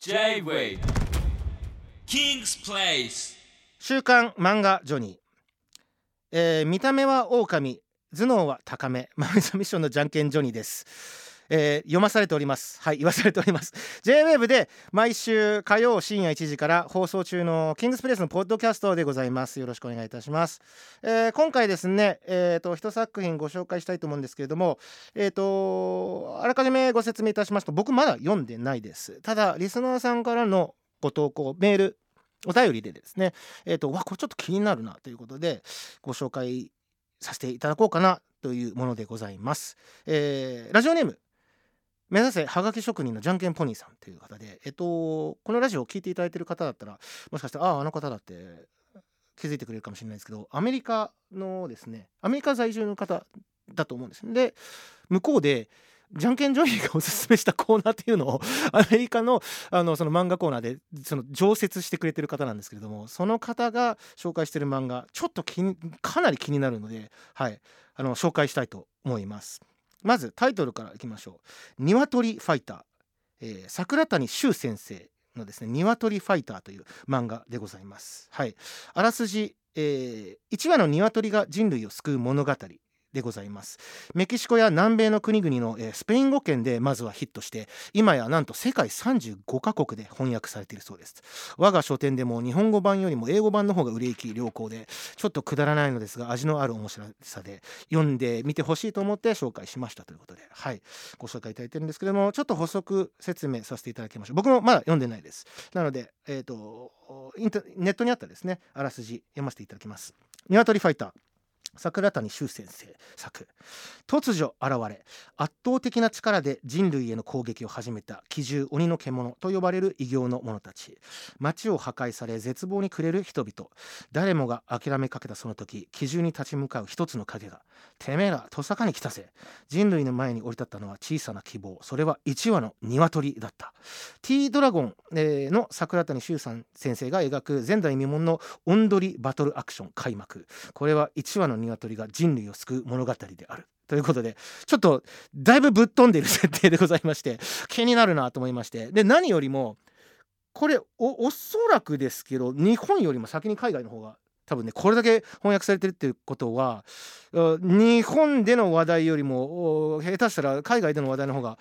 J-WAVE King's Place 週刊漫画ジョニー、見た目は狼、頭脳は高め、マミザミッションのじゃんけんジョニーです。読まされております。はい、言わされております。 J-WAVE で毎週火曜深夜1時から放送中のキングスプレイスのポッドキャストでございます。よろしくお願いいたします。今回ですね、一作品ご紹介したいと思うんですけれども、あらかじめご説明いたしますと、僕まだ読んでないです。ただリスナーさんからのご投稿メールお便りでですね、これちょっと気になるなということでご紹介させていただこうかなというものでございます。ラジオネーム目指せはがき職人のじゃんけんポニーさんという方で、このラジオを聞いていただいている方だったら、もしかしたらあの方だって気づいてくれるかもしれないですけど、アメリカ在住の方だと思うんです。で、向こうでじゃんけんジョニーがおすすめしたコーナーっていうのをアメリカの、その漫画コーナーでその常設してくれてる方なんですけれども、その方が紹介してる漫画ちょっとかなり気になるので、はい、紹介したいと思います。まずタイトルからいきましょう。鶏ファイター、桜谷周先生のですね、鶏ファイターという漫画でございます。はい、あらすじ、1羽の鶏が人類を救う物語でございます。メキシコや南米の国々の、スペイン語圏でまずはヒットして、今やなんと世界35カ国で翻訳されているそうです。我が書店でも日本語版よりも英語版の方が売れ行き良好で、ちょっとくだらないのですが味のある面白さで読んでみてほしいと思って紹介しましたということで、はい、ご紹介いただいてるんですけども、ちょっと補足説明させていただきましょう。僕もまだ読んでないです。なので、ネットにあったですねあらすじ読ませていただきます。鶏ファイター、桜谷周先生作。突如現れ、圧倒的な力で人類への攻撃を始めた奇獣鬼の獣と呼ばれる異形の者たち。街を破壊され絶望に暮れる人々。誰もが諦めかけたその時、奇獣に立ち向かう一つの影が、てめえらとさかに来たぜ。人類の前に降り立ったのは小さな希望、それは1羽の鶏だった。 T ドラゴンの桜谷周先生が描く前代未聞のおんどりバトルアクション開幕。これは1羽の鶏が人類を救う物語であるということで、ちょっとだいぶぶっ飛んでいる設定でございまして、気になるなと思いまして、で何よりもこれ おそらくですけど、日本よりも先に海外の方が多分ね、これだけ翻訳されてるっていうことは、日本での話題よりも下手したら海外での話題の方が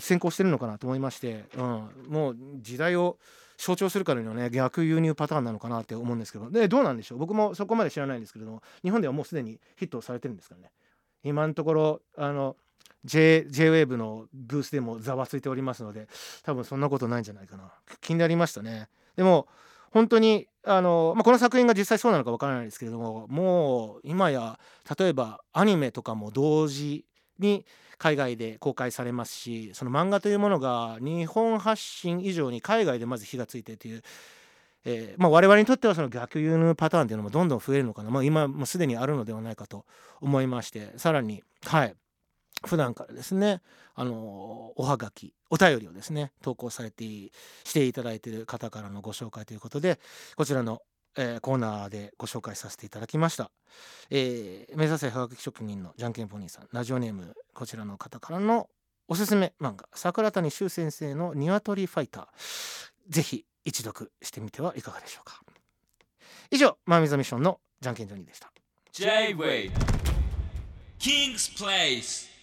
先行してるのかなと思いまして、もう時代を象徴するからのね、逆輸入パターンなのかなって思うんですけど、でどうなんでしょう、僕もそこまで知らないんですけれども、日本ではもうすでにヒットされてるんですからね。今のところJ-WAVE のブースでもざわついておりますので、多分そんなことないんじゃないかな。気になりましたね。でも本当にこの作品が実際そうなのかわからないですけれども、もう今や例えばアニメとかも同時に海外で公開されますし、その漫画というものが日本発信以上に海外でまず火がついてという、我々にとってはその逆輸入パターンというのもどんどん増えるのかな、今もすでにあるのではないかと思いまして、さらに、はい、普段からですねおはがきお便りをですね投稿されてしていただいている方からのご紹介ということで、こちらのコーナーでご紹介させていただきました。目指せはがき職人のじゃんけんポニーさん、ラジオネームこちらの方からのおすすめ漫画、桜谷周先生の鶏ファイター、ぜひ一読してみてはいかがでしょうか。以上、マミザミッションのじゃんけんジョニーでした。J-WAVE King's Place。